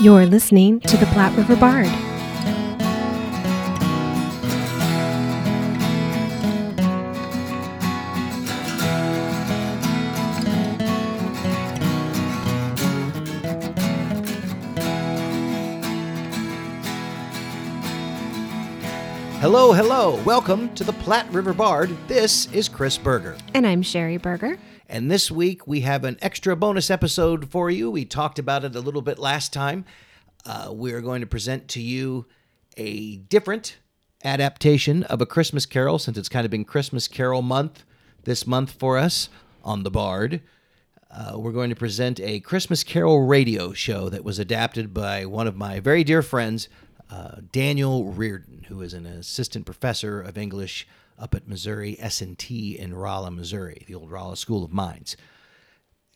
You're listening to the Platte River Bard. Hello, hello. Welcome to the Platte River Bard. This is Chris Berger. And I'm Sherry Berger. And this week we have an extra bonus episode for you. We talked about it a little bit last time. We're going to present to you a different adaptation of A Christmas Carol, since it's kind of been Christmas Carol month this month for us on the Bard. We're going to present a Christmas Carol radio show that was adapted by one of my very dear friends, Daniel Reardon, who is an assistant professor of English up at Missouri S&T in Rolla, Missouri, the old Rolla School of Mines.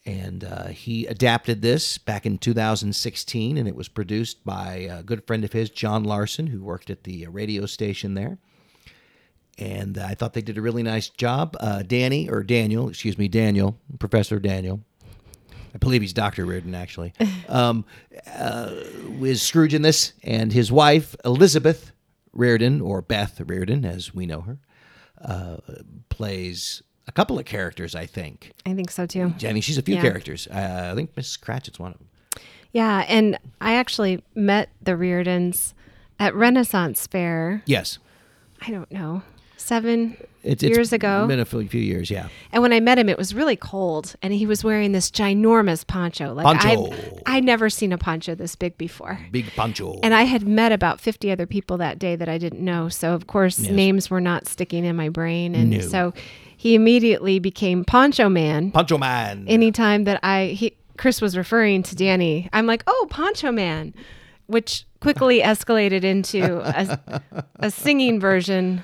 And he adapted this back in 2016, and it was produced by a good friend of his, John Larson, who worked at the radio station there. And I thought they did a really nice job. Daniel, Professor Daniel, I believe he's Dr. Reardon, actually, is Scrooge in this, and his wife, Elizabeth Reardon, or Beth Reardon, as we know her, plays a couple of characters, I think. I think so, too. I mean, she's a few characters. I think Mrs. Cratchit's one of them. Yeah, and I actually met the Reardons at Renaissance Fair. Yes. I don't know. 7 years ago. It's been a few years, yeah. And when I met him, it was really cold, and he was wearing this ginormous poncho. I'd never seen a poncho this big before. Big poncho. And I had met about 50 other people that day that I didn't know, so of course names were not sticking in my brain, and so he immediately became Poncho Man. Poncho Man. Anytime that Chris was referring to Danny, I'm like, oh, Poncho Man, which quickly escalated into a singing version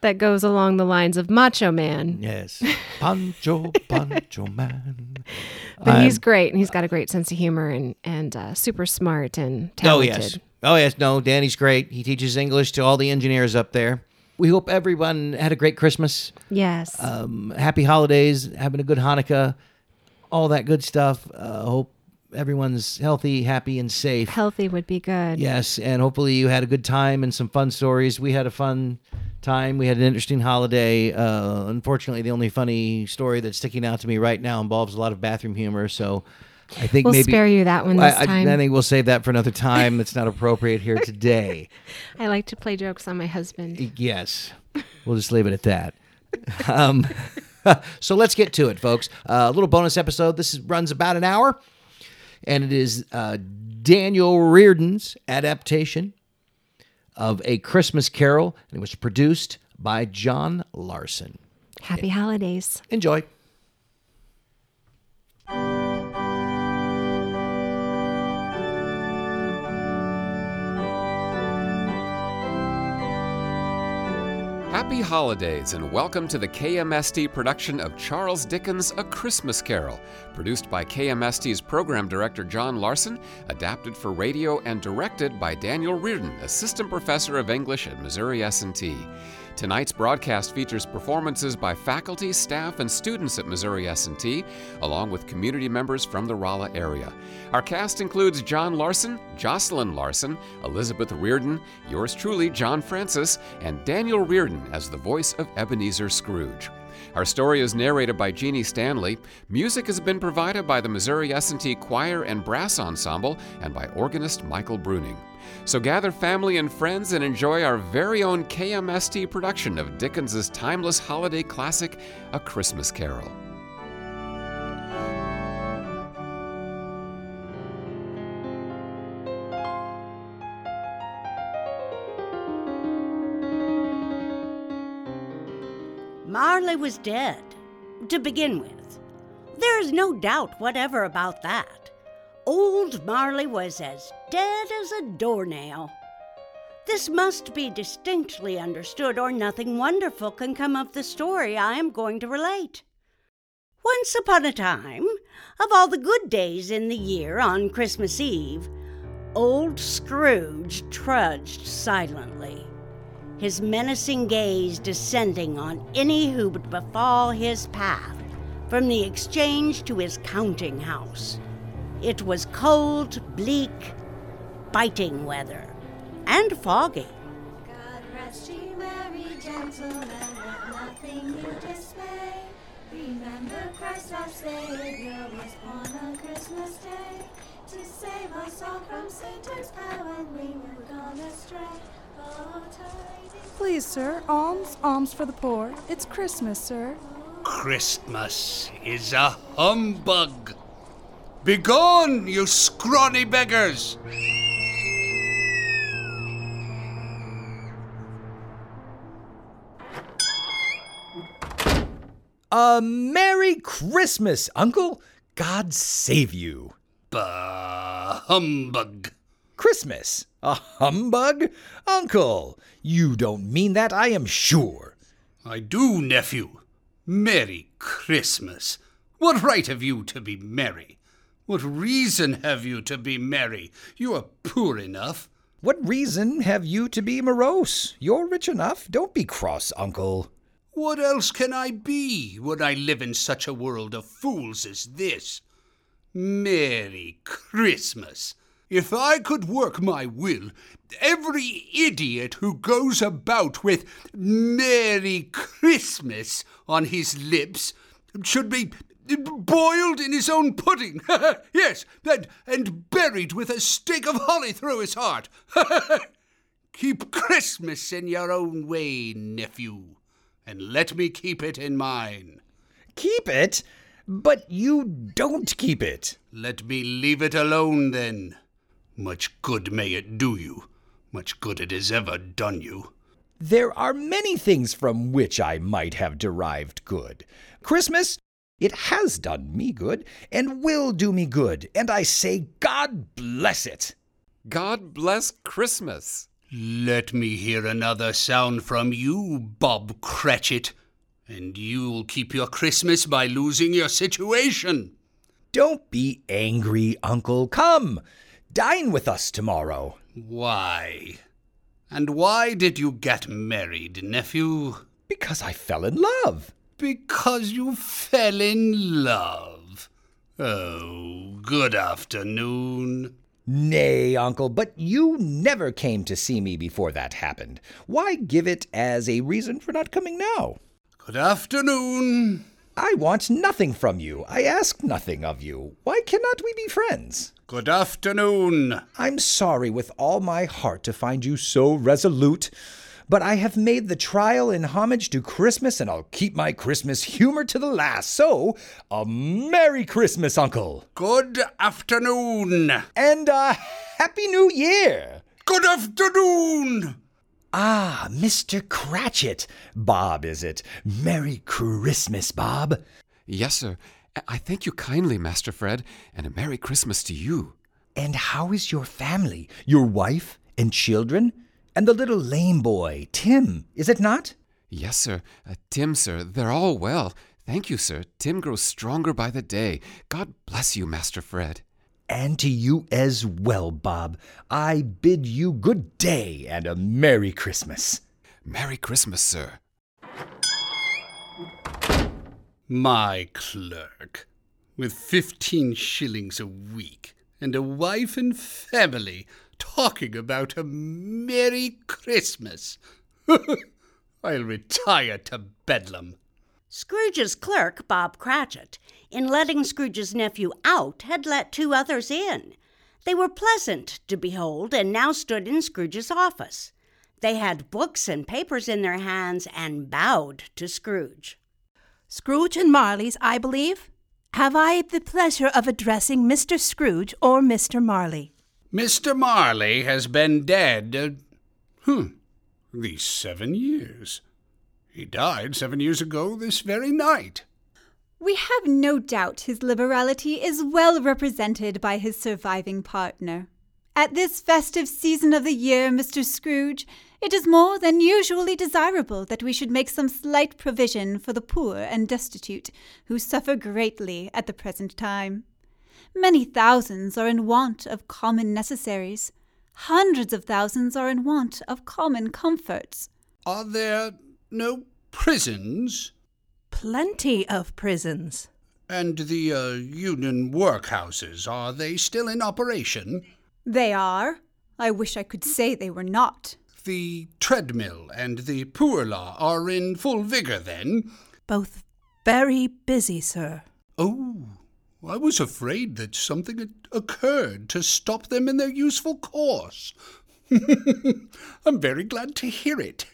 that goes along the lines of Macho Man. Yes. Poncho Man. But he's great, and he's got a great sense of humor and super smart and talented. Oh, yes. No, Danny's great. He teaches English to all the engineers up there. We hope everyone had a great Christmas. Yes. Happy holidays, having a good Hanukkah, all that good stuff. Hope everyone's healthy, happy, and safe. Healthy would be good. Yes, and hopefully you had a good time and some fun stories. We had a fun time. We had an interesting holiday. Unfortunately, the only funny story that's sticking out to me right now involves a lot of bathroom humor, so I think we'll spare you that one this time. I think we'll save that for another time. That's not appropriate here today. I like to play jokes on my husband. Yes. We'll just leave it at that. So let's get to it, folks. A little bonus episode. This runs about an hour, and it is Daniel Reardon's adaptation of A Christmas Carol, and it was produced by John Larson. Happy holidays. Enjoy. Happy holidays, and welcome to the KMST production of Charles Dickens' A Christmas Carol, produced by KMST's program director John Larson, adapted for radio and directed by Daniel Reardon, assistant professor of English at Missouri S&T. Tonight's broadcast features performances by faculty, staff, and students at Missouri S&T, along with community members from the Rolla area. Our cast includes John Larson, Jocelyn Larson, Elizabeth Reardon, yours truly, John Francis, and Daniel Reardon as the voice of Ebenezer Scrooge. Our story is narrated by Jeannie Stanley. Music has been provided by the Missouri S&T Choir and Brass Ensemble and by organist Michael Bruning. So gather family and friends and enjoy our very own KMST production of Dickens' timeless holiday classic, A Christmas Carol. Marley was dead, to begin with. There is no doubt whatever about that. Old Marley was as dead as a doornail. This must be distinctly understood, or nothing wonderful can come of the story I am going to relate. Once upon a time, of all the good days in the year, on Christmas Eve, old Scrooge trudged silently, his menacing gaze descending on any who would befall his path, from the exchange to his counting house. It was cold, bleak, biting weather, and foggy. God rest ye merry gentlemen, let nothing you dismay. Remember Christ our Savior was born on Christmas Day, to save us all from Satan's power when we were gone astray. Oh, please, sir, alms for the poor. It's Christmas, sir. Christmas is a humbug. Begone, you scrawny beggars! A Merry Christmas, Uncle! God save you! Bah, humbug! Christmas? A humbug? Uncle, you don't mean that, I am sure. I do, nephew. Merry Christmas. What right have you to be merry? What reason have you to be merry? You are poor enough. What reason have you to be morose? You're rich enough. Don't be cross, Uncle. What else can I be when I live in such a world of fools as this? Merry Christmas. If I could work my will, every idiot who goes about with Merry Christmas on his lips should be boiled in his own pudding, yes, and buried with a stick of holly through his heart. Keep Christmas in your own way, nephew, and let me keep it in mine. Keep it? But you don't keep it. Let me leave it alone, then. Much good may it do you, much good it has ever done you. There are many things from which I might have derived good. Christmas, it has done me good, and will do me good, and I say God bless it. God bless Christmas. Let me hear another sound from you, Bob Cratchit, and you'll keep your Christmas by losing your situation. Don't be angry, Uncle. Come. Dine with us tomorrow. Why? And why did you get married, nephew? Because I fell in love. Because you fell in love. Oh, good afternoon. Nay, Uncle, but you never came to see me before that happened. Why give it as a reason for not coming now? Good afternoon. I want nothing from you. I ask nothing of you. Why cannot we be friends? Good afternoon. I'm sorry with all my heart to find you so resolute, but I have made the trial in homage to Christmas, and I'll keep my Christmas humor to the last. So, a Merry Christmas, Uncle. Good afternoon. And a Happy New Year. Good afternoon. Ah, Mr. Cratchit. Bob, is it? Merry Christmas, Bob. Yes, sir. I thank you kindly, Master Fred, and a Merry Christmas to you. And how is your family, your wife and children, and the little lame boy, Tim, is it not? Yes, sir. Tim, sir, they're all well. Thank you, sir. Tim grows stronger by the day. God bless you, Master Fred. And to you as well, Bob. I bid you good day and a Merry Christmas. Merry Christmas, sir. My clerk, with 15 shillings a week and a wife and family, talking about a Merry Christmas. I'll retire to Bedlam. Scrooge's clerk, Bob Cratchit, in letting Scrooge's nephew out, had let 2 others in. They were pleasant to behold and now stood in Scrooge's office. They had books and papers in their hands and bowed to Scrooge. Scrooge and Marley's, I believe. Have I the pleasure of addressing Mr. Scrooge or Mr. Marley? Mr. Marley has been dead, these 7 years. He died 7 years ago this very night. We have no doubt his liberality is well represented by his surviving partner. At this festive season of the year, Mr. Scrooge, it is more than usually desirable that we should make some slight provision for the poor and destitute, who suffer greatly at the present time. Many thousands are in want of common necessaries. Hundreds of thousands are in want of common comforts. Are there no prisons? Plenty of prisons. And the union workhouses, are they still in operation? They are. I wish I could say they were not. The treadmill and the poor law are in full vigour, then? Both very busy, sir. Oh, I was afraid that something had occurred to stop them in their useful course. I'm very glad to hear it.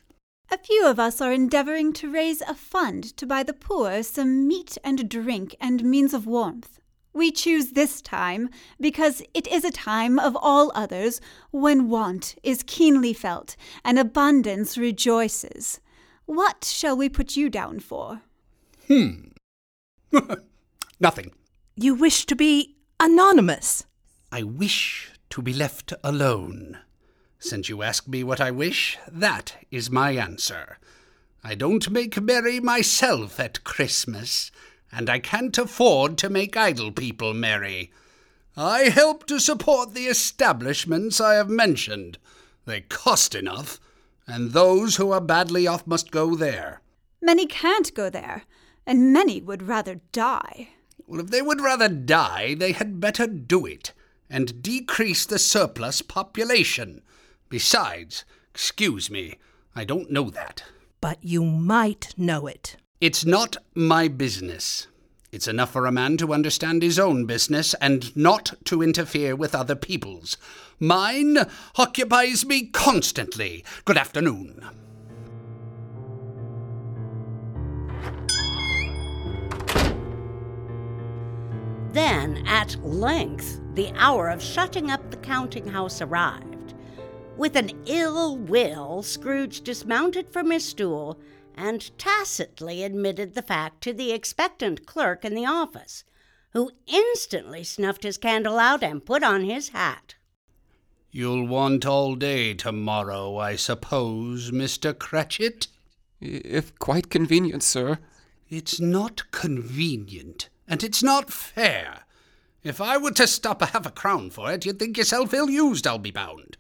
A few of us are endeavouring to raise a fund to buy the poor some meat and drink and means of warmth. We choose this time because it is a time of all others when want is keenly felt and abundance rejoices. What shall we put you down for? Nothing. You wish to be anonymous? I wish to be left alone. Since you ask me what I wish, that is my answer. I don't make merry myself at Christmas, and I can't afford to make idle people merry. I help to support the establishments I have mentioned. They cost enough, and those who are badly off must go there. Many can't go there, and many would rather die. Well, if they would rather die, they had better do it, and decrease the surplus population. Besides, excuse me, I don't know that. But you might know it. It's not my business. It's enough for a man to understand his own business and not to interfere with other people's. Mine occupies me constantly. Good afternoon. Then, at length, the hour of shutting up the counting house arrived. With an ill will, Scrooge dismounted from his stool and tacitly admitted the fact to the expectant clerk in the office, who instantly snuffed his candle out and put on his hat. You'll want all day tomorrow, I suppose, Mr. Cratchit? If quite convenient, sir. It's not convenient, and it's not fair. If I were to stop a half a crown for it, you'd think yourself ill-used, I'll be bound.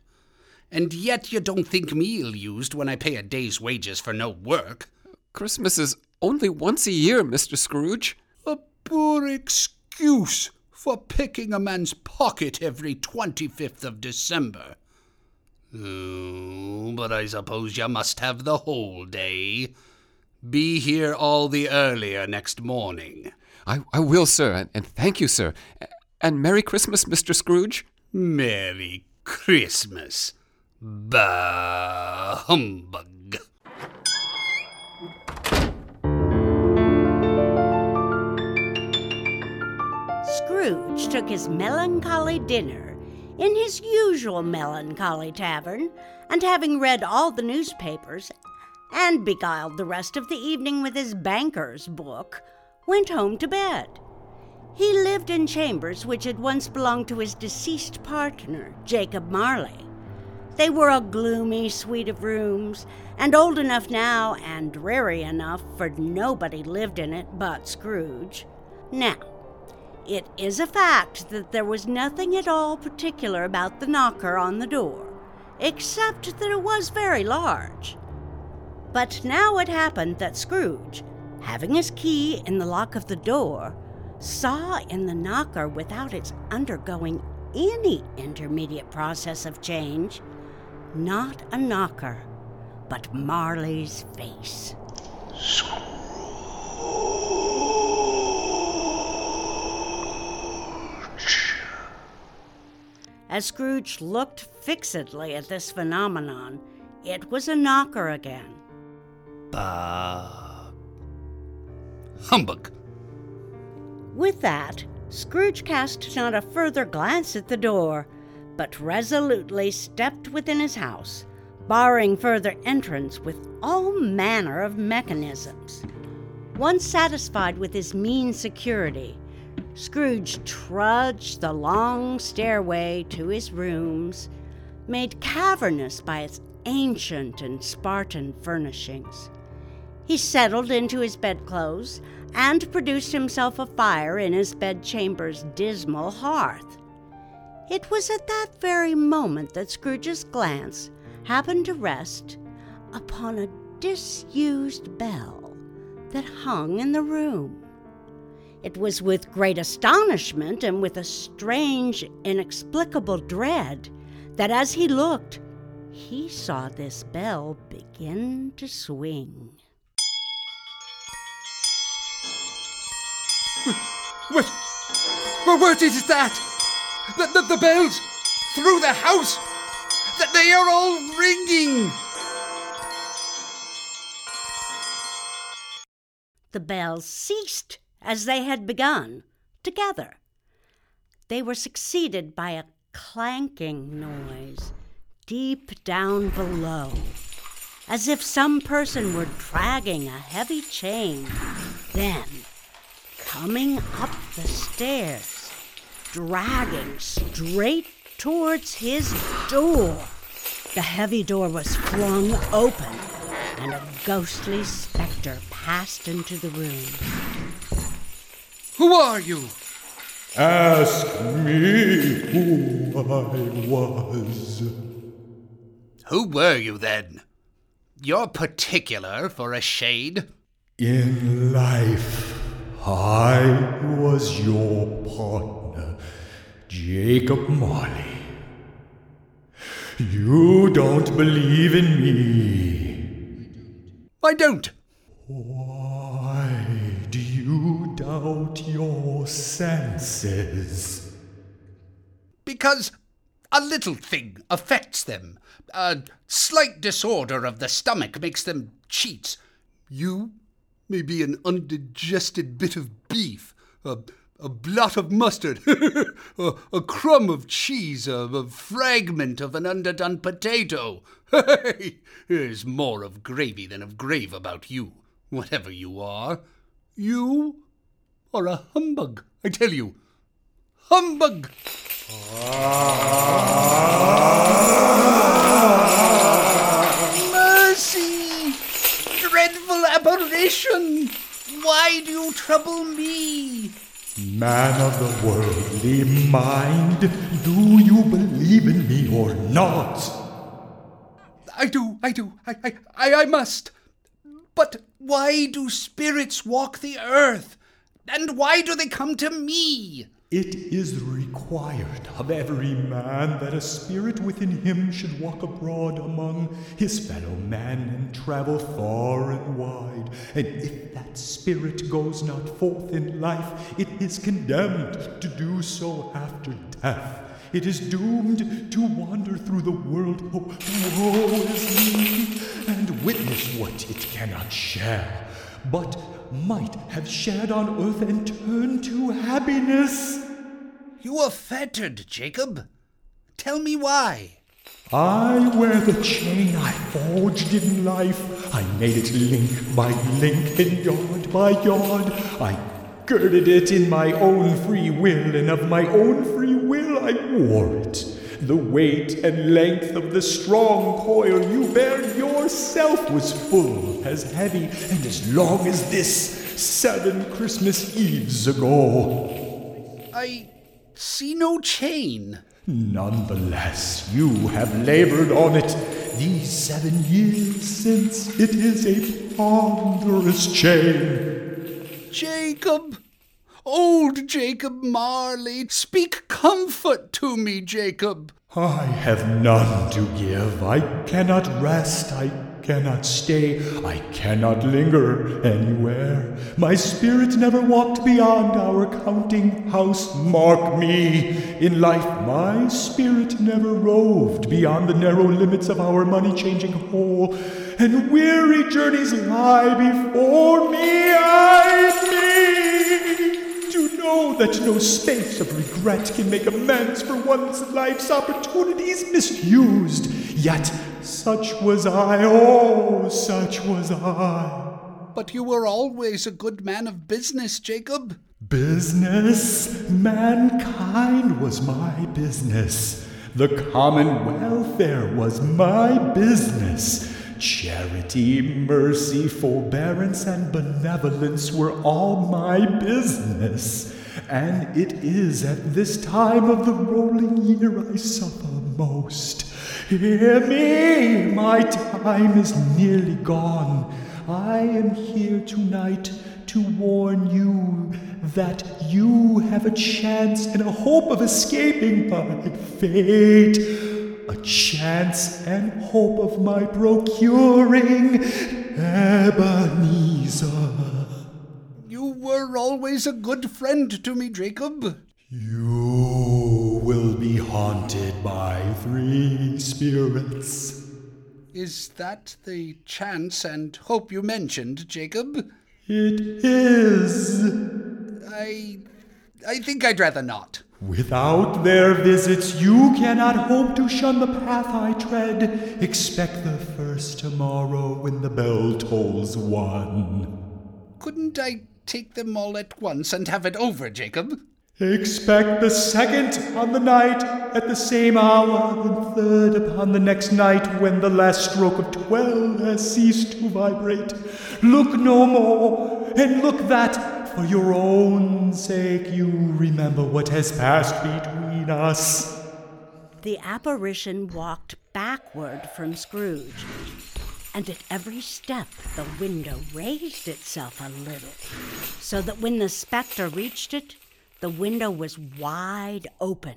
And yet you don't think me ill-used when I pay a day's wages for no work. Christmas is only once a year, Mr. Scrooge. A poor excuse for picking a man's pocket every 25th of December. Oh, but I suppose you must have the whole day. Be here all the earlier next morning. I will, sir, and thank you, sir. And Merry Christmas, Mr. Scrooge. Merry Christmas. Bah, humbug. Scrooge took his melancholy dinner in his usual melancholy tavern, and having read all the newspapers and beguiled the rest of the evening with his banker's book, went home to bed. He lived in chambers which had once belonged to his deceased partner, Jacob Marley. They were a gloomy suite of rooms, and old enough now and dreary enough for nobody lived in it but Scrooge. Now, it is a fact that there was nothing at all particular about the knocker on the door, except that it was very large. But now it happened that Scrooge, having his key in the lock of the door, saw in the knocker without its undergoing any intermediate process of change, not a knocker, but Marley's face. Scrooge. As Scrooge looked fixedly at this phenomenon, it was a knocker again. Bah. Humbug. With that, Scrooge cast not a further glance at the door, but resolutely stepped within his house, barring further entrance with all manner of mechanisms. Once satisfied with his mean security, Scrooge trudged the long stairway to his rooms, made cavernous by its ancient and Spartan furnishings. He settled into his bedclothes and produced himself a fire in his bedchamber's dismal hearth. It was at that very moment that Scrooge's glance happened to rest upon a disused bell that hung in the room. It was with great astonishment and with a strange, inexplicable dread that as he looked, he saw this bell begin to swing. What is that? The bells through the house, that they are all ringing. The bells ceased as they had begun, together. They were succeeded by a clanking noise deep down below, as if some person were dragging a heavy chain. Then, coming up the stairs, dragging straight towards his door, the heavy door was flung open, and a ghostly specter passed into the room. Who are you? Ask me who I was. Who were you, then? You're particular for a shade. In life, I was your partner, Jacob Marley. You don't believe in me. I don't. Why do you doubt your senses? Because a little thing affects them. A slight disorder of the stomach makes them cheats. You may be an undigested bit of beef, a blot of mustard, a crumb of cheese, a fragment of an underdone potato. There's more of gravy than of grave about you, whatever you are. You are a humbug, I tell you. Humbug! Mercy! Dreadful apparition! Why do you trouble me? Man of the worldly mind, do you believe in me or not? I do. I must. But why do spirits walk the earth? And why do they come to me? It is required of every man that a spirit within him should walk abroad among his fellow men and travel far and wide. And if that spirit goes not forth in life, it is condemned to do so after death. It is doomed to wander through the world, woe is me, and witness what it cannot share, but might have shared on earth and turned to happiness. You are fettered, Jacob. Tell me why. I wear the chain I forged in life. I made it link by link and yard by yard. I girded it in my own free will, and of my own free will I wore it. The weight and length of the strong coil you bear yourself was full as heavy and as long as this 7 Christmas Eves ago. I see no chain. Nonetheless, you have labored on it these 7 years since. It is a ponderous chain. Jacob, old Jacob Marley, speak comfort to me, Jacob. I have none to give. I cannot rest. I cannot stay. I cannot linger anywhere. My spirit never walked beyond our counting house. Mark me. In life, my spirit never roved beyond the narrow limits of our money-changing hall. And weary journeys lie before me. I mean to know that no space of regret can make amends for one's life's opportunities misused. Yet such was I, oh, such was I. But you were always a good man of business, Jacob. Business? Mankind was my business. The common welfare was my business. Charity, mercy, forbearance, and benevolence were all my business. And it is at this time of the rolling year I suffer most. Hear me, my time is nearly gone. I am here tonight to warn you that you have a chance and a hope of escaping my fate. A chance and hope of my procuring Ebenezer. You were always a good friend to me, Jacob. You will be haunted by three spirits. Is that the chance and hope you mentioned, Jacob? It is. I think I'd rather not. Without their visits, you cannot hope to shun the path I tread. Expect the first tomorrow when the bell tolls one. Couldn't I take them all at once and have it over, Jacob? Expect the second on the night at the same hour, and third upon the next night when the last stroke of 12 has ceased to vibrate. Look no more, and look that... For your own sake, you remember what has passed between us. The apparition walked backward from Scrooge, and at every step the window raised itself a little, so that when the spectre reached it, the window was wide open.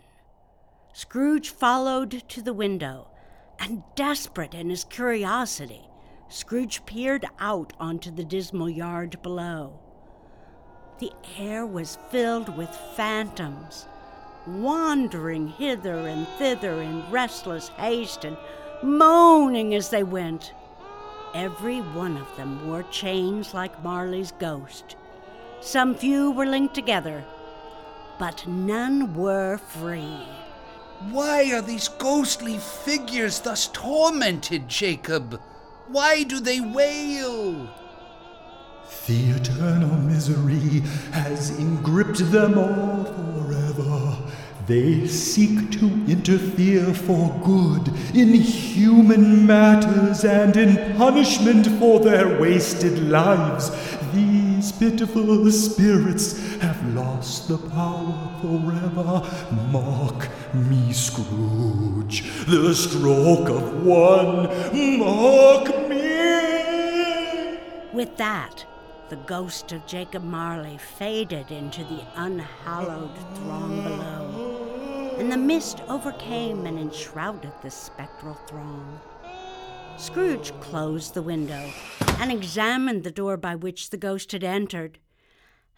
Scrooge followed to the window, and desperate in his curiosity, Scrooge peered out onto the dismal yard below. The air was filled with phantoms, wandering hither and thither in restless haste and moaning as they went. Every one of them wore chains like Marley's ghost. Some few were linked together, but none were free. Why are these ghostly figures thus tormented, Jacob? Why do they wail? The eternal misery has engripped them all forever. They seek to interfere for good in human matters and in punishment for their wasted lives. These pitiful spirits have lost the power forever. Mark me, Scrooge, the stroke of one. Mark me! With that, the ghost of Jacob Marley faded into the unhallowed throng below, and the mist overcame and enshrouded the spectral throng. Scrooge closed the window and examined the door by which the ghost had entered.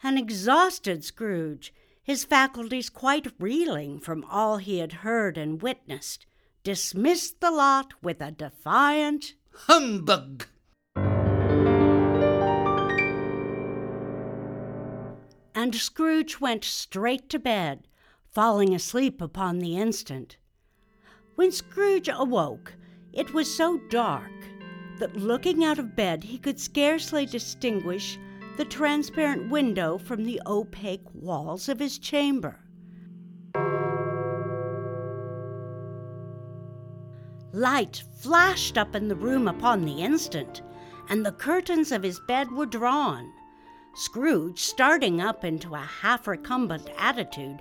An exhausted Scrooge, his faculties quite reeling from all he had heard and witnessed, dismissed the lot with a defiant humbug. And Scrooge went straight to bed, falling asleep upon the instant. When Scrooge awoke, it was so dark that looking out of bed he could scarcely distinguish the transparent window from the opaque walls of his chamber. Light flashed up in the room upon the instant, and the curtains of his bed were drawn. Scrooge, starting up into a half-recumbent attitude,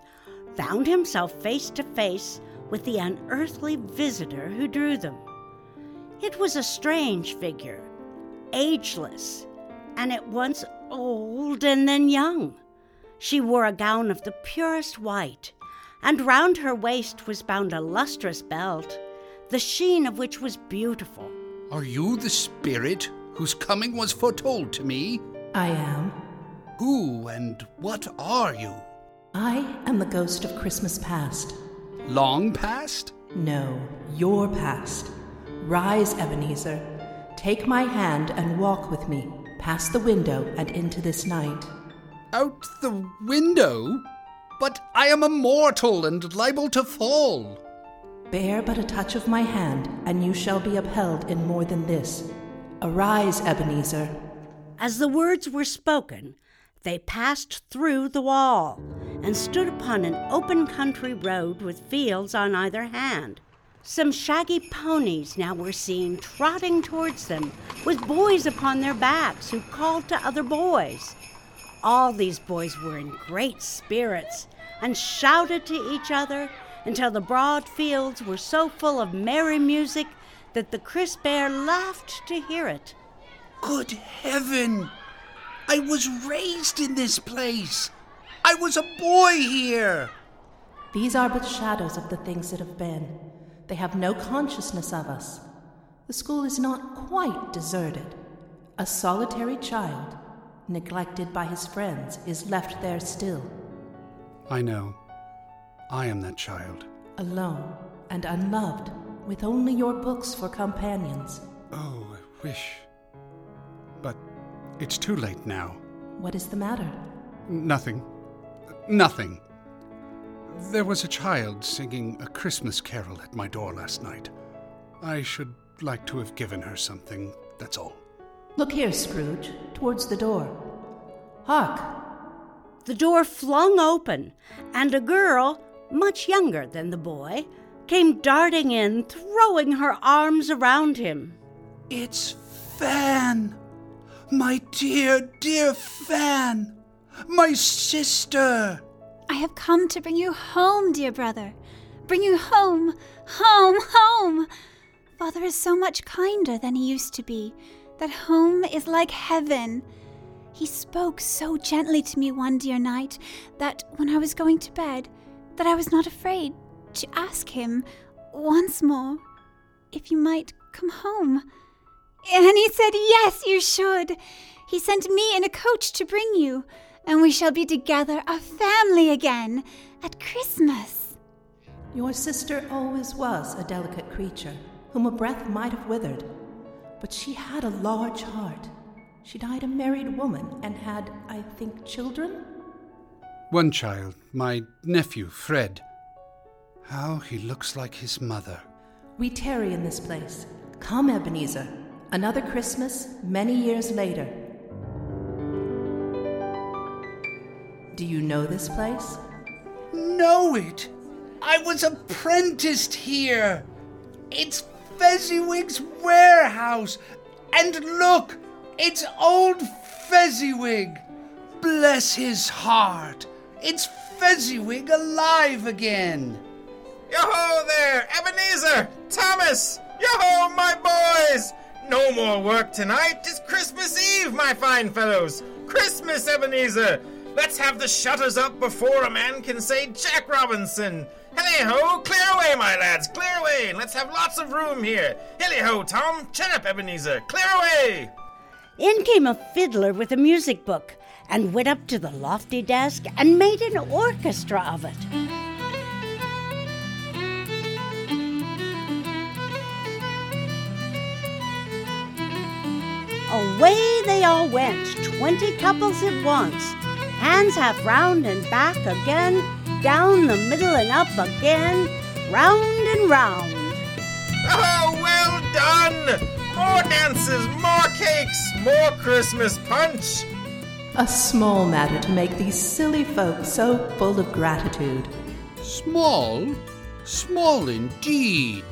found himself face to face with the unearthly visitor who drew them. It was a strange figure, ageless, and at once old and then young. She wore a gown of the purest white, and round her waist was bound a lustrous belt, the sheen of which was beautiful. Are you the spirit whose coming was foretold to me? I am. Who and what are you? I am the ghost of Christmas past. Long past? No, your past. Rise, Ebenezer. Take my hand and walk with me, past the window and into this night. Out the window? But I am a mortal and liable to fall. Bear but a touch of my hand, and you shall be upheld in more than this. Arise, Ebenezer. As the words were spoken, they passed through the wall and stood upon an open country road with fields on either hand. Some shaggy ponies now were seen trotting towards them with boys upon their backs who called to other boys. All these boys were in great spirits and shouted to each other until the broad fields were so full of merry music that the crisp air laughed to hear it. Good heaven! I was raised in this place! I was a boy here! These are but shadows of the things that have been. They have no consciousness of us. The school is not quite deserted. A solitary child, neglected by his friends, is left there still. I know. I am that child. Alone and unloved, with only your books for companions. Oh, I wish. But it's too late now. What is the matter? Nothing. Nothing. There was a child singing a Christmas carol at my door last night. I should like to have given her something, that's all. Look here, Scrooge, towards the door. Hark! The door flung open, and a girl, much younger than the boy, came darting in, throwing her arms around him. It's Fan! My dear, dear Fan! My sister! I have come to bring you home, dear brother. Bring you home, home, home! Father is so much kinder than he used to be, that home is like heaven. He spoke so gently to me one dear night that when I was going to bed, that I was not afraid to ask him once more if you might come home. And he said, yes, you should. He sent me in a coach to bring you, and we shall be together, a family again, at Christmas. Your sister always was a delicate creature, whom a breath might have withered. But she had a large heart. She died a married woman and had, I think, children? One child, my nephew, Fred. How he looks like his mother. We tarry in this place. Come, Ebenezer. Another Christmas, many years later. Do you know this place? Know it? I was apprenticed here. It's Fezziwig's warehouse. And look! It's old Fezziwig! Bless his heart! It's Fezziwig alive again! Yo-ho there! Ebenezer! Thomas! Yo-ho, my boys! No more work tonight! It's Christmas Eve, my fine fellows! Christmas, Ebenezer! Let's have the shutters up before a man can say Jack Robinson! Hilly-ho! Clear away, my lads! Clear away! Let's have lots of room here! Hilly-ho, Tom! Chin up, Ebenezer! Clear away! In came a fiddler with a music book and went up to the lofty desk and made an orchestra of it. Away they all went, 20 couples at once, hands half round and back again, down the middle and up again, round and round. Oh, well done! More dances, more cakes, more Christmas punch! A small matter to make these silly folk so full of gratitude. Small? Small indeed.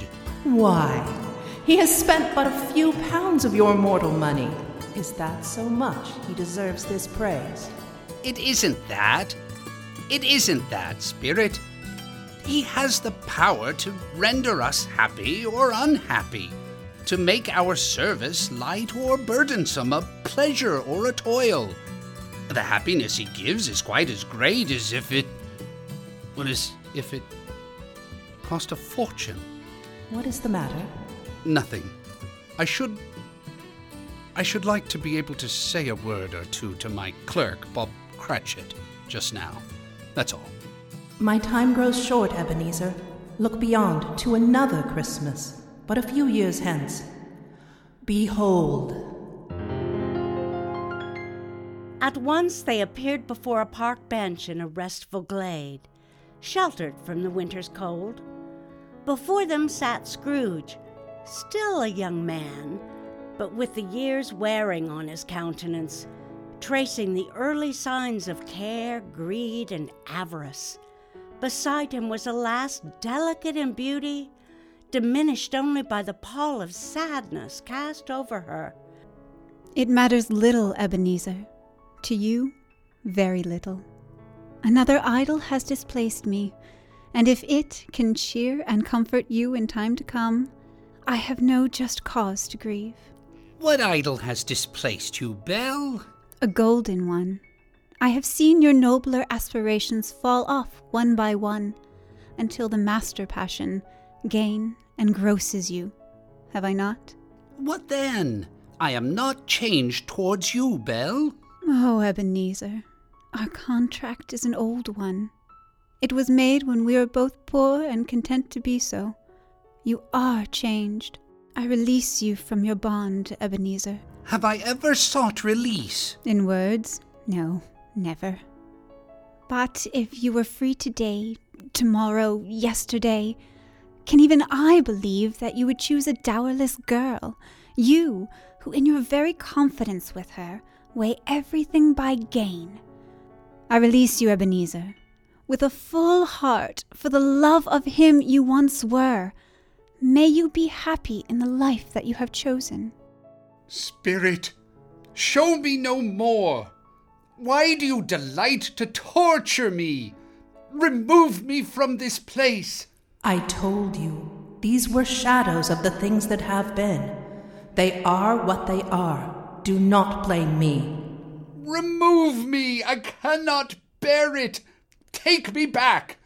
Why, he has spent but a few pounds of your mortal money. Is that so much he deserves this praise? It isn't that. It isn't that, Spirit. He has the power to render us happy or unhappy, to make our service light or burdensome, a pleasure or a toil. The happiness he gives is quite as great as if it... well, as if it cost a fortune. What is the matter? Nothing. I should like to be able to say a word or two to my clerk, Bob Cratchit, just now. That's all. My time grows short, Ebenezer. Look beyond to another Christmas, but a few years hence. Behold. At once they appeared before a park bench in a restful glade, sheltered from the winter's cold. Before them sat Scrooge, still a young man, but with the years wearing on his countenance, tracing the early signs of care, greed, and avarice. Beside him was a lass delicate in beauty, diminished only by the pall of sadness cast over her. It matters little, Ebenezer. To you, very little. Another idol has displaced me, and if it can cheer and comfort you in time to come, I have no just cause to grieve. What idol has displaced you, Belle? A golden one. I have seen your nobler aspirations fall off one by one, until the master passion, gain and grosses you, have I not? What then? I am not changed towards you, Belle. Oh, Ebenezer, our contract is an old one. It was made when we were both poor and content to be so. You are changed. I release you from your bond, Ebenezer. Have I ever sought release? In words? No, never. But if you were free today, tomorrow, yesterday, can even I believe that you would choose a dowerless girl, you, who in your very confidence with her, weigh everything by gain. I release you, Ebenezer, with a full heart for the love of him you once were. May you be happy in the life that you have chosen. Spirit, show me no more. Why do you delight to torture me? Remove me from this place. I told you, these were shadows of the things that have been. They are what they are. Do not blame me. Remove me. I cannot bear it. Take me back.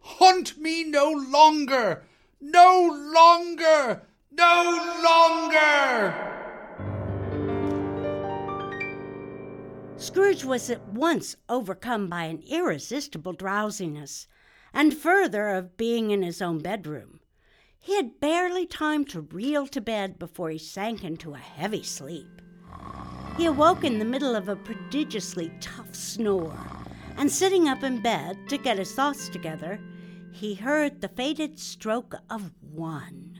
Haunt me no longer. No longer. No longer. Scrooge was at once overcome by an irresistible drowsiness, and further of being in his own bedroom. He had barely time to reel to bed before he sank into a heavy sleep. He awoke in the middle of a prodigiously tough snore, and sitting up in bed to get his thoughts together, he heard the fated stroke of 1.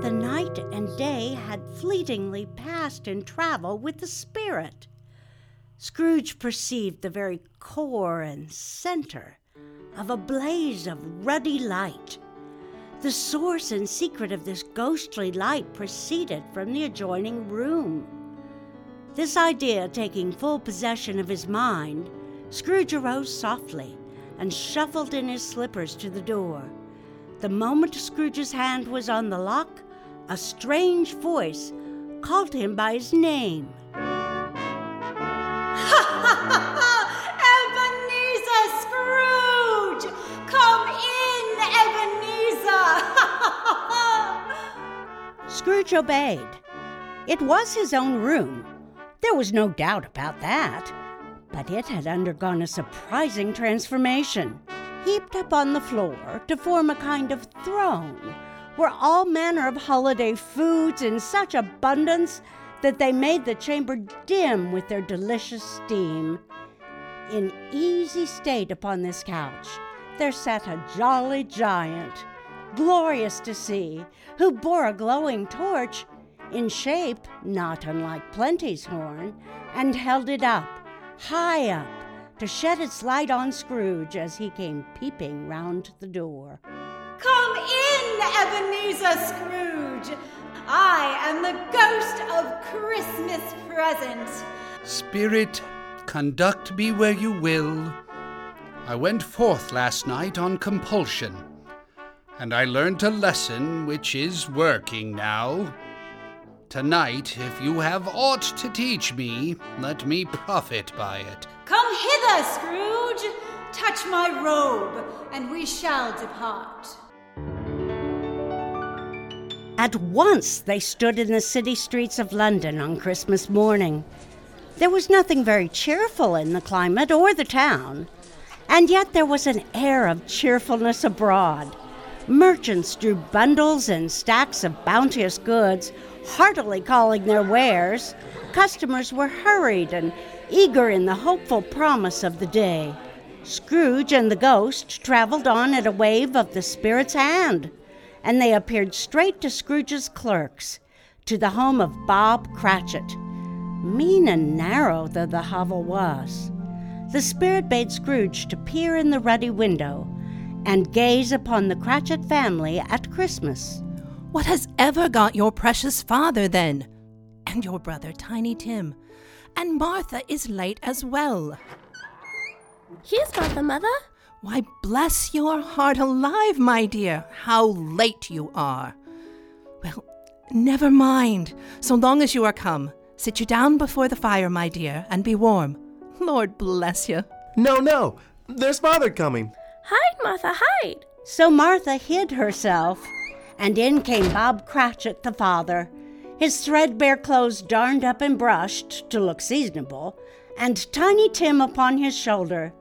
The night and day had fleetingly passed in travel with the spirit. Scrooge perceived the very core and center of a blaze of ruddy light. The source and secret of this ghostly light proceeded from the adjoining room. This idea taking full possession of his mind, Scrooge arose softly and shuffled in his slippers to the door. The moment Scrooge's hand was on the lock, a strange voice called him by his name. Ebenezer Scrooge! Come in, Ebenezer! Scrooge obeyed. It was his own room. There was no doubt about that. But it had undergone a surprising transformation, heaped up on the floor to form a kind of throne where all manner of holiday foods in such abundance that they made the chamber dim with their delicious steam. In easy state upon this couch, there sat a jolly giant, glorious to see, who bore a glowing torch, in shape not unlike Plenty's horn, and held it up, high up, to shed its light on Scrooge as he came peeping round the door. Come in, Ebenezer Scrooge! I am the ghost of Christmas present. Spirit, conduct me where you will. I went forth last night on compulsion, and I learned a lesson which is working now. Tonight, if you have aught to teach me, let me profit by it. Come hither, Scrooge. Touch my robe, and we shall depart. At once they stood in the city streets of London on Christmas morning. There was nothing very cheerful in the climate or the town, and yet there was an air of cheerfulness abroad. Merchants drew bundles and stacks of bounteous goods, heartily calling their wares. Customers were hurried and eager in the hopeful promise of the day. Scrooge and the ghost traveled on at a wave of the spirit's hand, and they appeared straight to Scrooge's clerks, to the home of Bob Cratchit. Mean and narrow though the hovel was, the spirit bade Scrooge to peer in the ruddy window and gaze upon the Cratchit family at Christmas. What has ever got your precious father, then? And your brother, Tiny Tim. And Martha is late as well. Here's Martha, Mother. Why, bless your heart alive, my dear, how late you are. Well, never mind, so long as you are come. Sit you down before the fire, my dear, and be warm. Lord bless you. No, there's Father coming. Hide, Martha, hide. So Martha hid herself, and in came Bob Cratchit, the father, his threadbare clothes darned up and brushed to look seasonable, and Tiny Tim upon his shoulder.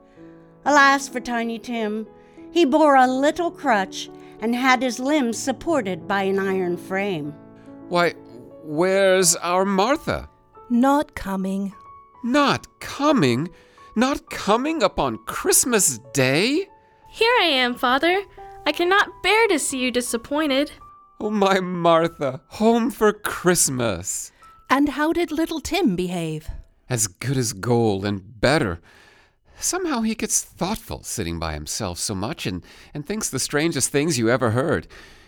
Alas for Tiny Tim, he bore a little crutch and had his limbs supported by an iron frame. Why, where's our Martha? Not coming. Not coming? Not coming upon Christmas Day? Here I am, Father. I cannot bear to see you disappointed. Oh, my Martha, home for Christmas. And how did little Tim behave? As good as gold and better. Somehow he gets thoughtful sitting by himself so much and thinks the strangest things you ever heard.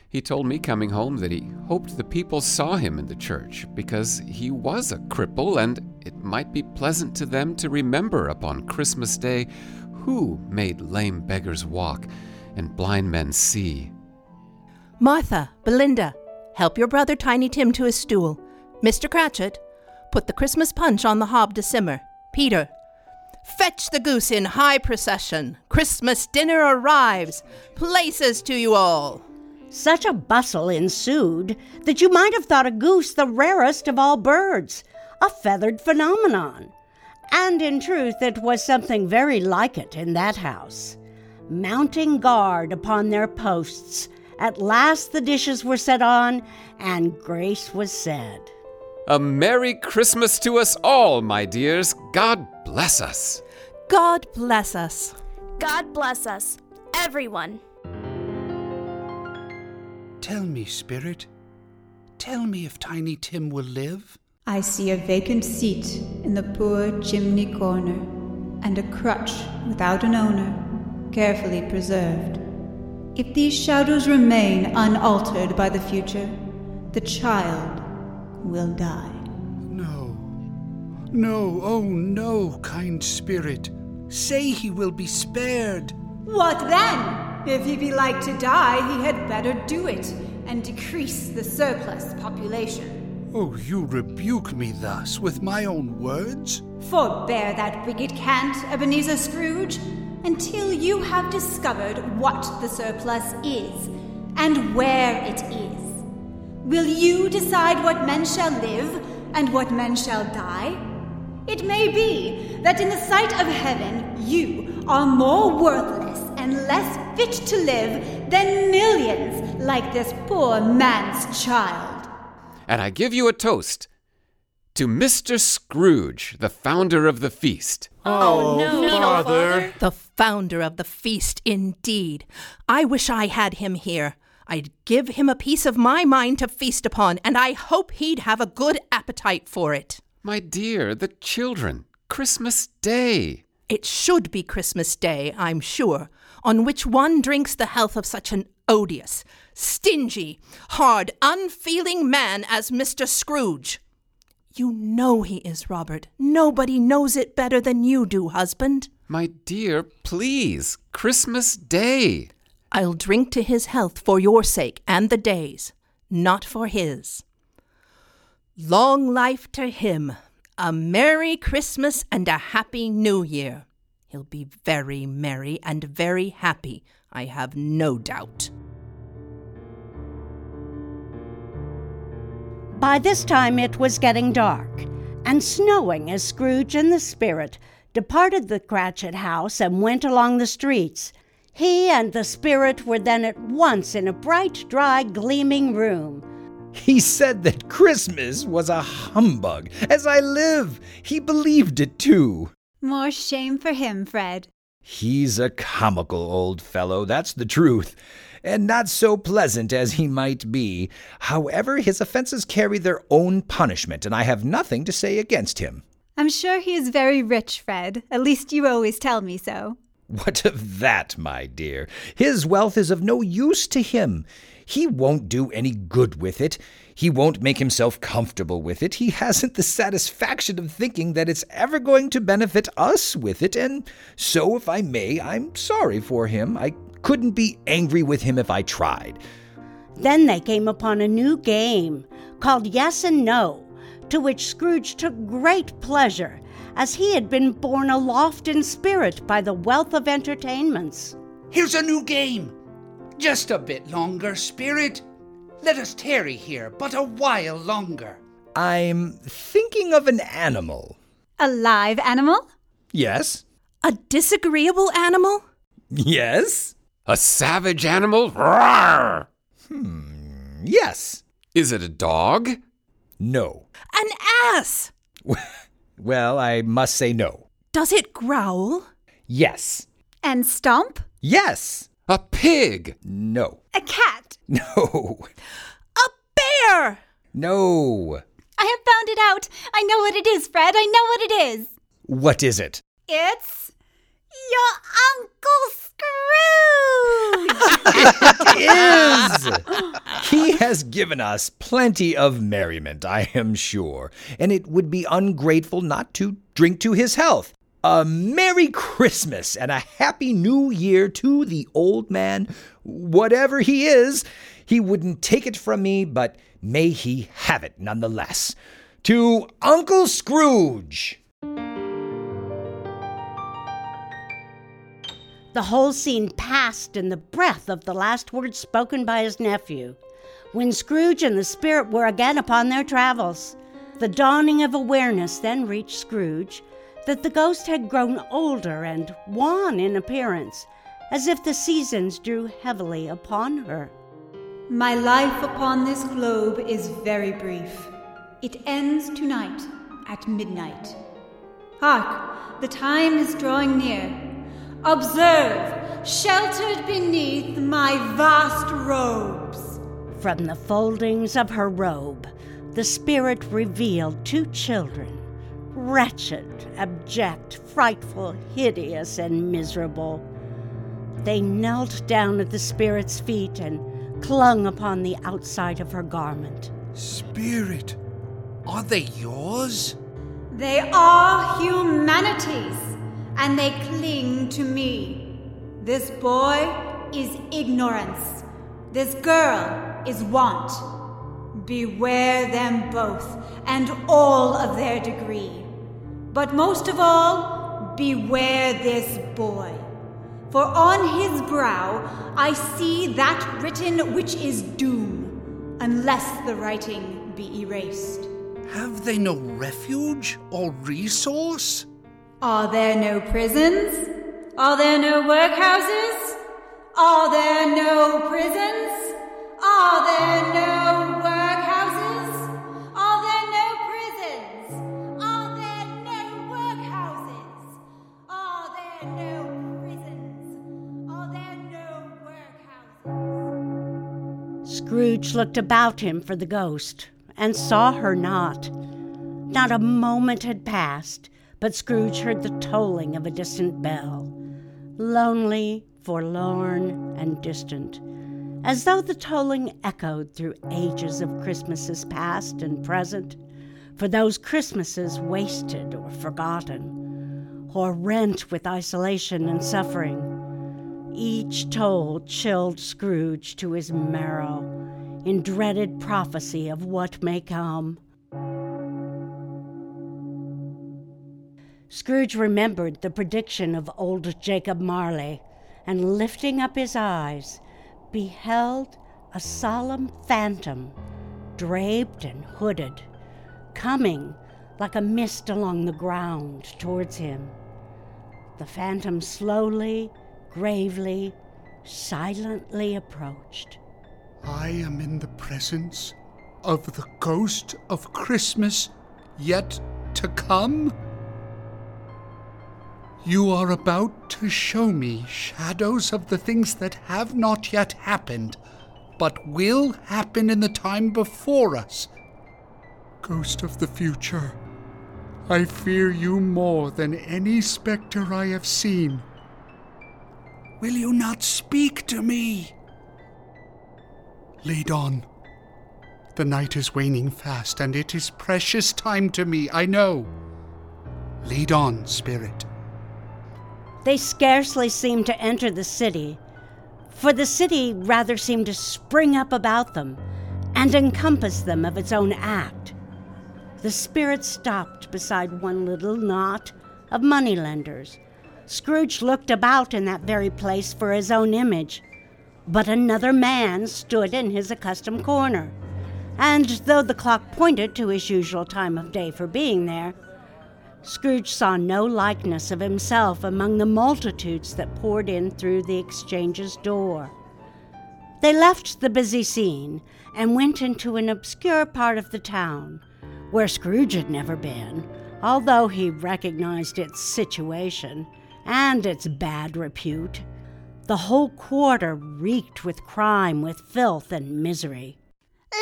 He told me coming home that he hoped the people saw him in the church because he was a cripple and it might be pleasant to them to remember upon Christmas Day who made lame beggars walk and blind men see. Martha, Belinda, help your brother Tiny Tim to his stool. Mr. Cratchit, put the Christmas punch on the hob to simmer. Peter, fetch the goose in high procession. Christmas dinner arrives. Places to you all. Such a bustle ensued that you might have thought a goose the rarest of all birds, a feathered phenomenon. And in truth, it was something very like it in that house. Mounting guard upon their posts, at last the dishes were set on, and grace was said. A Merry Christmas to us all, my dears. God bless us. God bless us. God bless us, everyone. Tell me, Spirit. Tell me if Tiny Tim will live. I see a vacant seat in the poor chimney corner, and a crutch without an owner, carefully preserved. If these shadows remain unaltered by the future, the child will die. No, no, oh no, kind Spirit. Say he will be spared. What then? If he be like to die, he had better do it and decrease the surplus population. Oh, you rebuke me thus with my own words? Forbear that wicked cant, Ebenezer Scrooge, until you have discovered what the surplus is and where it is. Will you decide what men shall live and what men shall die? It may be that in the sight of heaven you are more worthless and less fit to live than millions like this poor man's child. And I give you a toast. To Mr. Scrooge, the founder of the feast. Oh, no, Father. The founder of the feast, indeed. I wish I had him here. I'd give him a piece of my mind to feast upon, and I hope he'd have a good appetite for it. My dear, the children, Christmas Day. It should be Christmas Day, I'm sure, on which one drinks the health of such an odious, stingy, hard, unfeeling man as Mr. Scrooge. You know he is, Robert. Nobody knows it better than you do, husband. My dear, please, Christmas Day. I'll drink to his health for your sake and the day's, not for his. Long life to him. A Merry Christmas and a Happy New Year. He'll be very merry and very happy, I have no doubt. By this time it was getting dark, and snowing as Scrooge and the Spirit departed the Cratchit house and went along the streets. He and the Spirit were then at once in a bright, dry, gleaming room. He said that Christmas was a humbug. As I live, he believed it too. More shame for him, Fred. He's a comical old fellow, that's the truth. And not so pleasant as he might be. However, his offenses carry their own punishment, and I have nothing to say against him. I'm sure he is very rich, Fred. At least you always tell me so. What of that, my dear? His wealth is of no use to him. He won't do any good with it. He won't make himself comfortable with it. He hasn't the satisfaction of thinking that it's ever going to benefit us with it, and so, if I may, I'm sorry for him. I couldn't be angry with him if I tried. Then they came upon a new game called Yes and No, to which Scrooge took great pleasure, as he had been borne aloft in spirit by the wealth of entertainments. Here's a new game. Just a bit longer, Spirit. Let us tarry here but a while longer. I'm thinking of an animal. A live animal? Yes. A disagreeable animal? Yes. A savage animal? Roar! Yes. Is it a dog? No. An ass! Well, I must say no. Does it growl? Yes. And stomp? Yes. A pig? No. A cat? No. A bear? No. I have found it out. I know what it is, Fred. I know what it is. What is it? It's your Uncle Scrooge! It is! He has given us plenty of merriment, I am sure, and it would be ungrateful not to drink to his health. A Merry Christmas and a Happy New Year to the old man. Whatever he is, he wouldn't take it from me, but may he have it nonetheless. To Uncle Scrooge! The whole scene passed in the breath of the last words spoken by his nephew, when Scrooge and the spirit were again upon their travels. The dawning of awareness then reached Scrooge that the ghost had grown older and wan in appearance, as if the seasons drew heavily upon her. My life upon this globe is very brief. It ends tonight at midnight. Hark, the time is drawing near. Observe, sheltered beneath my vast robes. From the foldings of her robe, the spirit revealed two children, wretched, abject, frightful, hideous, and miserable. They knelt down at the spirit's feet and clung upon the outside of her garment. Spirit, are they yours? They are humanity's, and they cling to me. This boy is ignorance. This girl is want. Beware them both and all of their degree. But most of all, beware this boy. For on his brow I see that written which is doom, unless the writing be erased. Have they no refuge or resource? Are there no prisons? Are there no workhouses? Are there no prisons? Are there no workhouses? Are there no prisons? Are there no workhouses? Are there no prisons? Are there no workhouses? Scrooge looked about him for the ghost and saw her not. Not a moment had passed, but Scrooge heard the tolling of a distant bell, lonely, forlorn, and distant, as though the tolling echoed through ages of Christmases past and present, for those Christmases wasted or forgotten, or rent with isolation and suffering. Each toll chilled Scrooge to his marrow, in dreaded prophecy of what may come. Scrooge remembered the prediction of old Jacob Marley, and lifting up his eyes, beheld a solemn phantom, draped and hooded, coming like a mist along the ground towards him. The phantom slowly, gravely, silently approached. I am in the presence of the ghost of Christmas yet to come. You are about to show me shadows of the things that have not yet happened, but will happen in the time before us. Ghost of the future, I fear you more than any spectre I have seen. Will you not speak to me? Lead on. The night is waning fast, and it is precious time to me, I know. Lead on, spirit. They scarcely seemed to enter the city, for the city rather seemed to spring up about them and encompass them of its own act. The spirit stopped beside one little knot of moneylenders. Scrooge looked about in that very place for his own image, But another man stood in his accustomed corner, and though the clock pointed to his usual time of day for being there, Scrooge saw no likeness of himself among the multitudes that poured in through the exchange's door. They left the busy scene and went into an obscure part of the town, where Scrooge had never been, although he recognized its situation and its bad repute. The whole quarter reeked with crime, with filth and misery.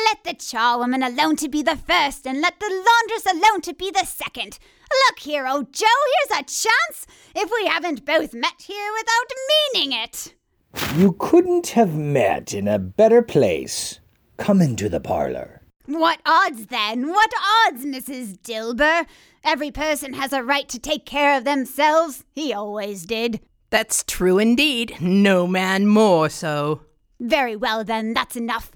Let the charwoman alone to be the first, and let the laundress alone to be the second. Look here, old Joe, here's a chance, if we haven't both met here without meaning it. You couldn't have met in a better place. Come into the parlor. What odds, then? What odds, Mrs. Dilber? Every person has a right to take care of themselves. He always did. That's true indeed. No man more so. Very well, then, that's enough.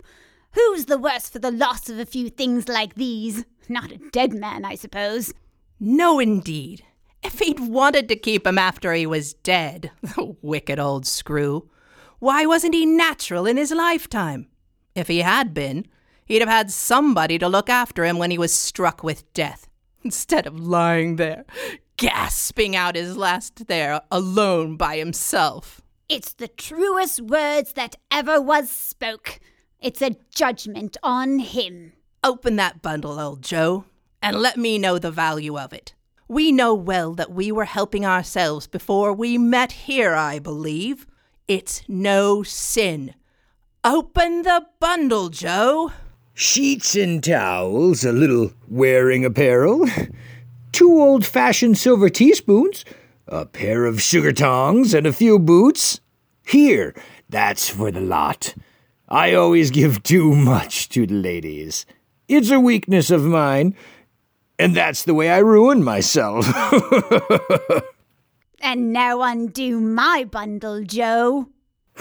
Who's the worse for the loss of a few things like these? Not a dead man, I suppose. No, indeed. If he'd wanted to keep him after he was dead, the wicked old screw, why wasn't he natural in his lifetime? If he had been, he'd have had somebody to look after him when he was struck with death, instead of lying there, gasping out his last there, alone by himself. It's the truest words that ever was spoke. It's a judgment on him. Open that bundle, old Joe, and let me know the value of it. We know well that we were helping ourselves before we met here, I believe. It's no sin. Open the bundle, Joe. Sheets and towels, a little wearing apparel, 2 old-fashioned silver teaspoons, a pair of sugar tongs, and a few boots. Here, that's for the lot. I always give too much to the ladies. It's a weakness of mine, and that's the way I ruin myself. And now undo my bundle, Joe.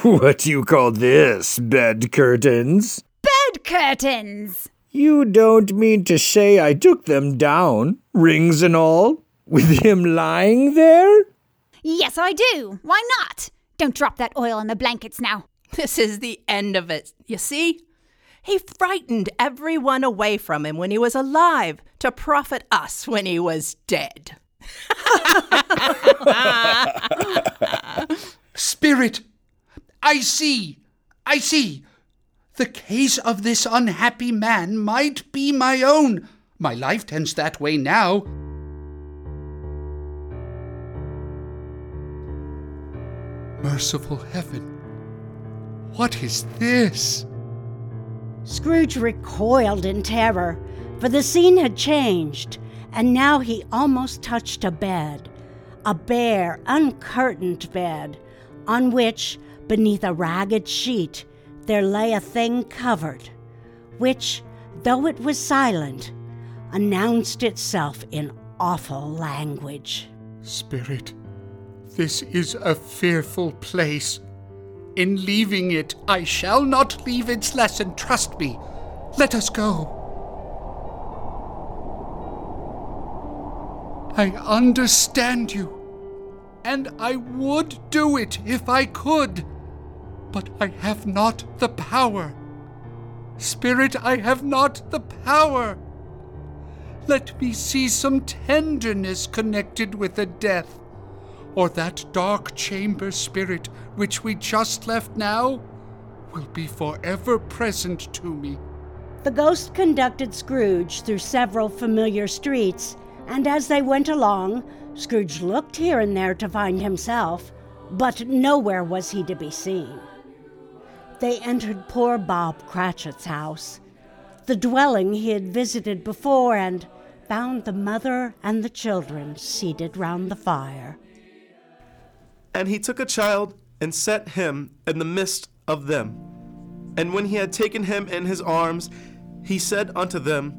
What do you call this, bed curtains? Bed curtains! You don't mean to say I took them down, rings and all, with him lying there? Yes, I do. Why not? Don't drop that oil on the blankets now. This is the end of it, you see? He frightened everyone away from him when he was alive to profit us when he was dead. Spirit, I see. The case of this unhappy man might be my own. My life tends that way now. Merciful heaven, what is this? Scrooge recoiled in terror, for the scene had changed, and now he almost touched a bed, a bare, uncurtained bed, on which, beneath a ragged sheet, there lay a thing covered, which, though it was silent, announced itself in awful language. Spirit, this is a fearful place. In leaving it, I shall not leave its lesson, trust me. Let us go. I understand you, and I would do it if I could. But I have not the power. Spirit, I have not the power. Let me see some tenderness connected with a death, or that dark chamber, Spirit, which we just left now, will be forever present to me. The ghost conducted Scrooge through several familiar streets, and as they went along, Scrooge looked here and there to find himself, but nowhere was he to be seen. They entered poor Bob Cratchit's house, the dwelling he had visited before, and found the mother and the children seated round the fire. And he took a child and set him in the midst of them. And when he had taken him in his arms, he said unto them,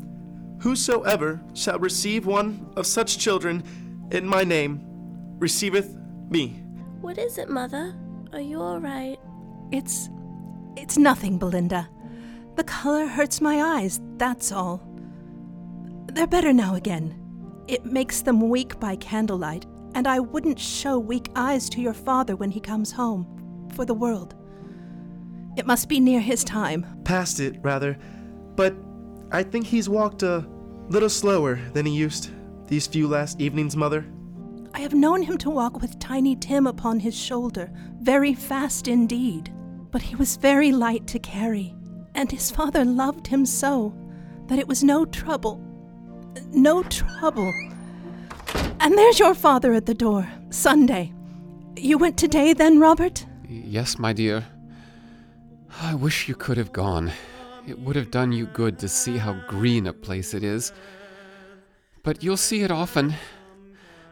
Whosoever shall receive one of such children in my name, receiveth me. What is it, Mother? Are you all right? It's nothing, Belinda. The color hurts my eyes, that's all. They're better now again. It makes them weak by candlelight, and I wouldn't show weak eyes to your father when he comes home, for the world. It must be near his time. Past it, rather. But I think he's walked a little slower than he used these few last evenings, Mother. I have known him to walk with Tiny Tim upon his shoulder, very fast indeed. But he was very light to carry, and his father loved him so that it was no trouble. No trouble. And there's your father at the door, Sunday. You went today then, Robert? Yes, my dear. I wish you could have gone. It would have done you good to see how green a place it is. But you'll see it often.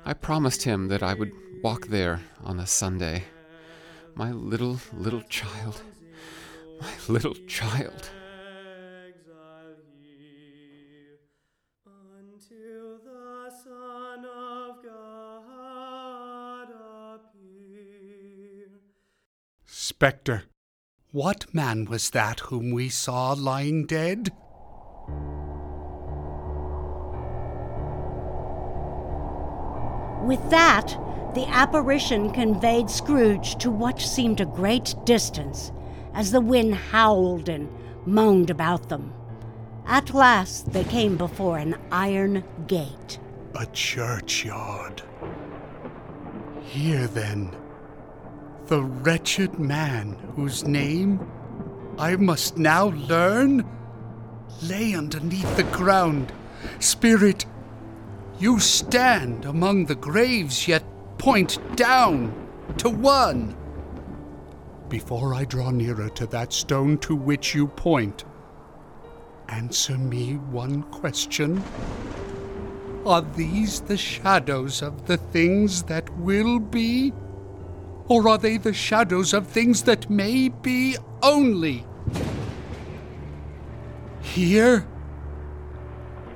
I promised him that I would walk there on a Sunday. My little, little child. My little child. Spectre. What man was that whom we saw lying dead? With that, the apparition conveyed Scrooge to what seemed a great distance, as the wind howled and moaned about them. At last, they came before an iron gate. A churchyard. Here, then, the wretched man whose name I must now learn lay underneath the ground. Spirit, you stand among the graves, yet point down to one. Before I draw nearer to that stone to which you point, answer me one question. Are these the shadows of the things that will be? Or are they the shadows of things that may be only? Here,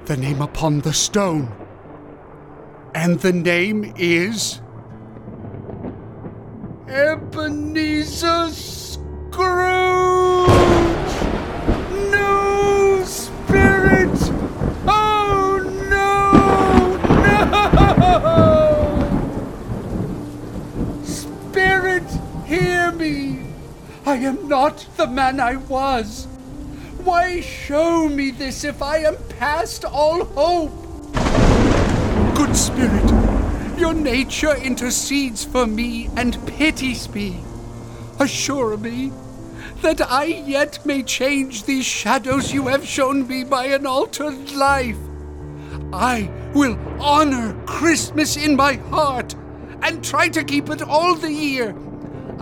the name upon the stone. And the name is Ebenezer Scrooge! No, Spirit! Oh, no! No! Hear me! I am not the man I was. Why show me this if I am past all hope? Good Spirit, your nature intercedes for me and pities me. Assure me that I yet may change these shadows you have shown me by an altered life. I will honor Christmas in my heart and try to keep it all the year.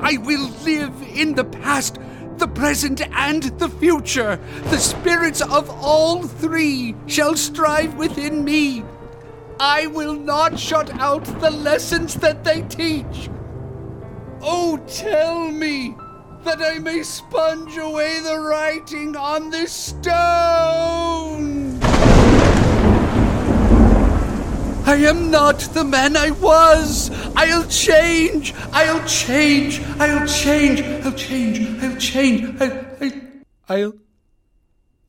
I will live in the past, the present, and the future. The spirits of all three shall strive within me. I will not shut out the lessons that they teach. Oh, tell me that I may sponge away the writing on this stone. I am not the man I was. I'll change.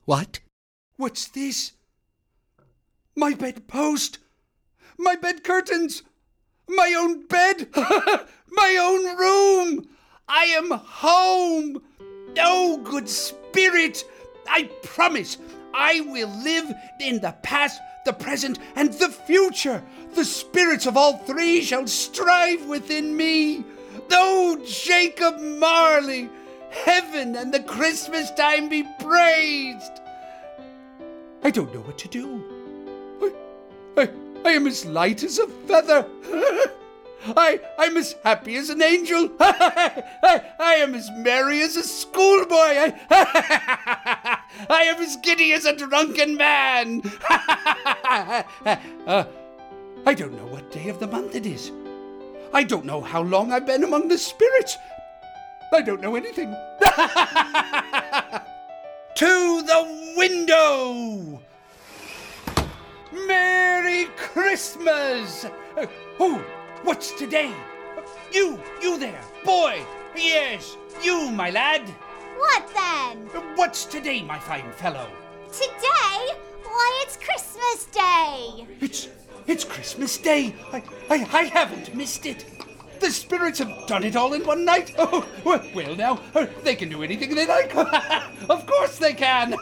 What? What's this? My bedpost? My bed curtains? My own bed? My own room? I am home. Oh, good Spirit, I promise I will live in the past, the present, and the future. The spirits of all three shall strive within me. Oh, Jacob Marley, heaven and the Christmas time be praised. I don't know what to do. I am as light as a feather. I'm as happy as an angel. I am as merry as a schoolboy. I am as giddy as a drunken man. I don't know what day of the month it is. I don't know how long I've been among the spirits. I don't know anything. To the window! Merry Christmas! Oh! What's today? You there, boy! Yes, you, my lad! What then? What's today, my fine fellow? Today? Why, it's Christmas Day! It's Christmas Day! I haven't missed it! The spirits have done it all in one night. Oh, well now, they can do anything they like. Of course they can.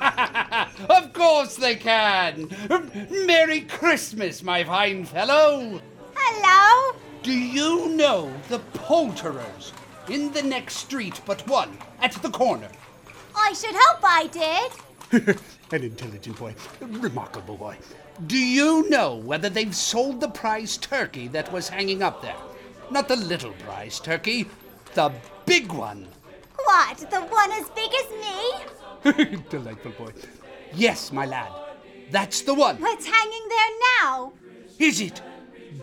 Of course they can. Merry Christmas, my fine fellow. Hello. Do you know the Poulterers in the next street but one, at the corner? I should hope I did. An intelligent boy. A remarkable boy. Do you know whether they've sold the prize turkey that was hanging up there? Not the little prize turkey, the big one. What, the one as big as me? Delightful boy. Yes, my lad. That's the one. What's hanging there now? Is it?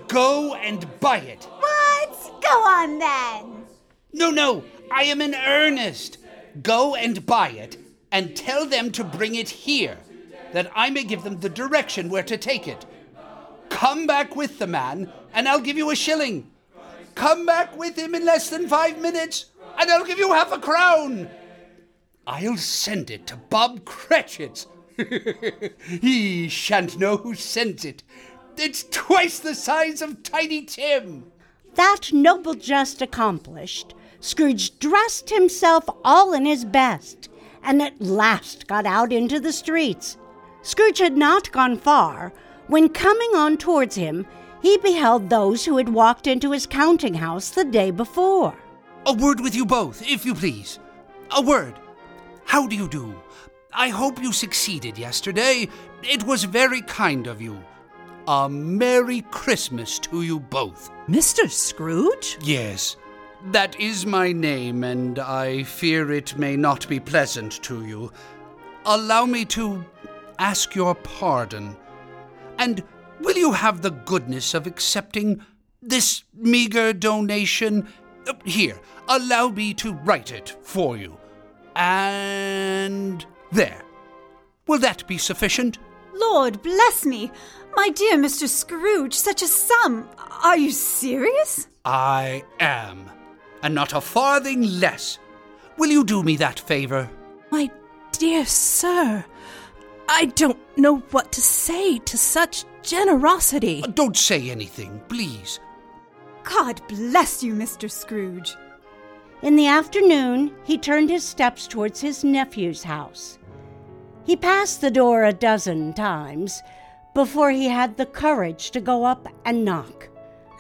Go and buy it. What? Go on then. No, I am in earnest. Go and buy it and tell them to bring it here, that I may give them the direction where to take it. Come back with the man and I'll give you a shilling. Come back with him in less than 5 minutes and I'll give you 50 crowns. I'll send it to Bob Cratchit. He shan't know who sent it. It's twice the size of Tiny Tim. That noble jest accomplished, Scrooge dressed himself all in his best, and at last got out into the streets. Scrooge had not gone far, when coming on towards him, he beheld those who had walked into his counting house the day before. A word with you both, if you please. A word. How do you do? I hope you succeeded yesterday. It was very kind of you. A Merry Christmas to you both. Mr. Scrooge? Yes, that is my name, and I fear it may not be pleasant to you. Allow me to ask your pardon. And will you have the goodness of accepting this meager donation? Here, allow me to write it for you. And there. Will that be sufficient? Lord bless me! My dear Mr. Scrooge, such a sum! Are you serious? I am, and not a farthing less. Will you do me that favour? My dear sir, I don't know what to say to such generosity. Don't say anything, please. God bless you, Mr. Scrooge. In the afternoon, he turned his steps towards his nephew's house. He passed the door a dozen times before he had the courage to go up and knock.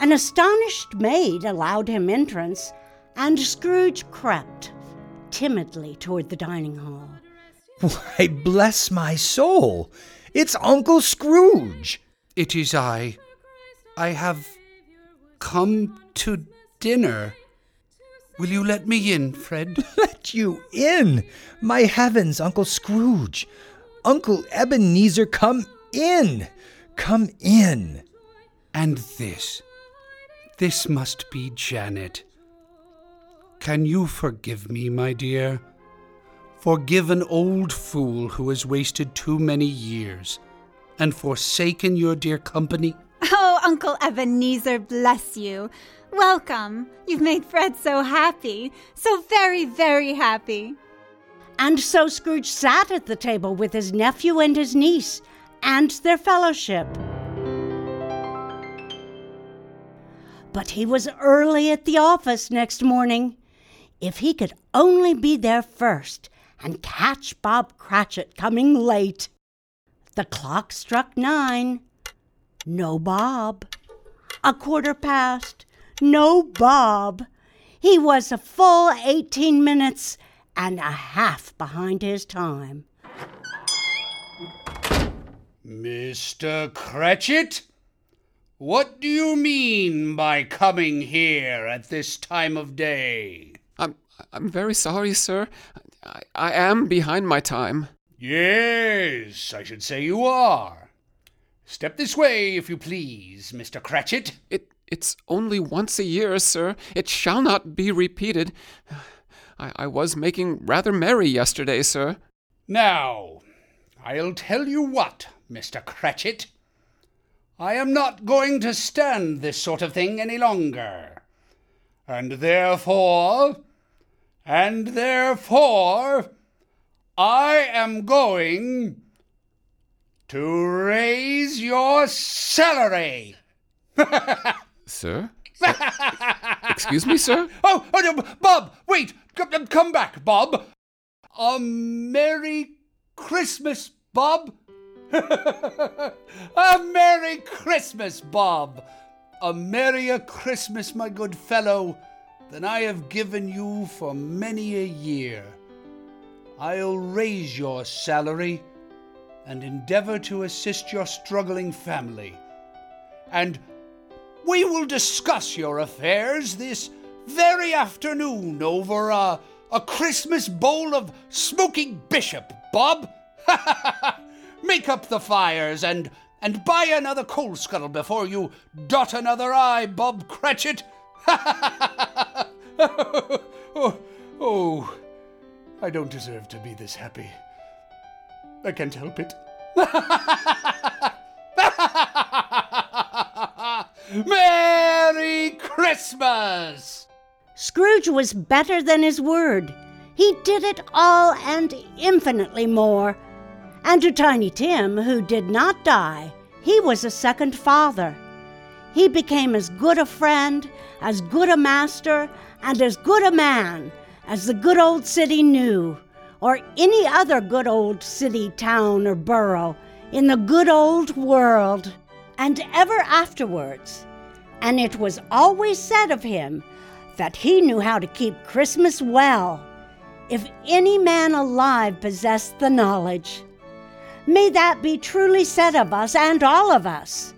An astonished maid allowed him entrance, and Scrooge crept timidly toward the dining hall. Why, bless my soul! It's Uncle Scrooge! It is I. I have come to dinner. Will you let me in, Fred? Let you in? My heavens, Uncle Scrooge! Uncle Ebenezer, come in! Come in! And this must be Janet. Can you forgive me, my dear? Forgive an old fool who has wasted too many years and forsaken your dear company? Oh, Uncle Ebenezer, bless you. Welcome. You've made Fred so happy. So very, very happy. And so Scrooge sat at the table with his nephew and his niece and their fellowship. But he was early at the office next morning. If he could only be there first and catch Bob Cratchit coming late. The clock struck 9. No Bob. 1:15. No Bob. He was a full 18 minutes and a half behind his time. Mr. Cratchit, what do you mean by coming here at this time of day? I'm very sorry, sir. I am behind my time. Yes, I should say you are. Step this way, if you please, Mr. Cratchit. It's only once a year, sir. It shall not be repeated. I was making rather merry yesterday, sir. Now, I'll tell you what, Mr. Cratchit. I am not going to stand this sort of thing any longer. And therefore, I am going to raise your salary. Sir? Excuse me, sir? Oh, no, Bob, wait! Come back, Bob! Merry Christmas, Bob! A Merry Christmas, Bob! A merrier Christmas, my good fellow, than I have given you for many a year. I'll raise your salary and endeavor to assist your struggling family. And we will discuss your affairs this very afternoon over a Christmas bowl of smoking bishop, Bob. Make up the fires and buy another coal scuttle before you dot another I, Bob Cratchit. Oh, I don't deserve to be this happy. I can't help it. Merry Christmas! Scrooge was better than his word. He did it all and infinitely more. And to Tiny Tim, who did not die, he was a second father. He became as good a friend, as good a master, and as good a man as the good old city knew, or any other good old city, town, or borough in the good old world. And ever afterwards, and it was always said of him that he knew how to keep Christmas well, if any man alive possessed the knowledge. May that be truly said of us and all of us.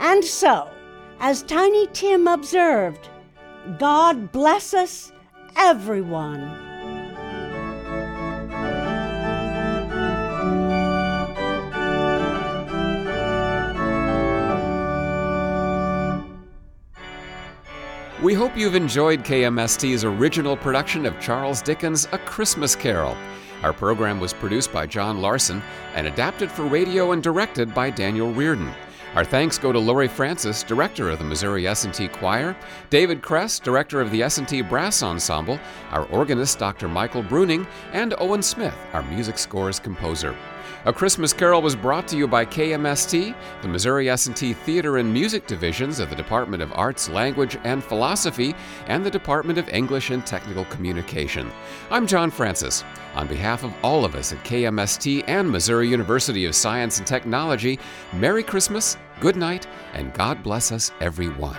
And so, as Tiny Tim observed, God bless us, everyone. We hope you've enjoyed KMST's original production of Charles Dickens' A Christmas Carol. Our program was produced by John Larson and adapted for radio and directed by Daniel Reardon. Our thanks go to Lori Francis, director of the Missouri S&T Choir, David Kress, director of the S&T Brass Ensemble, our organist Dr. Michael Bruning, and Owen Smith, our music scores composer. A Christmas Carol was brought to you by KMST, the Missouri S&T Theater and Music Divisions of the Department of Arts, Language, and Philosophy, and the Department of English and Technical Communication. I'm John Francis. On behalf of all of us at KMST and Missouri University of Science and Technology, Merry Christmas, good night, and God bless us, everyone.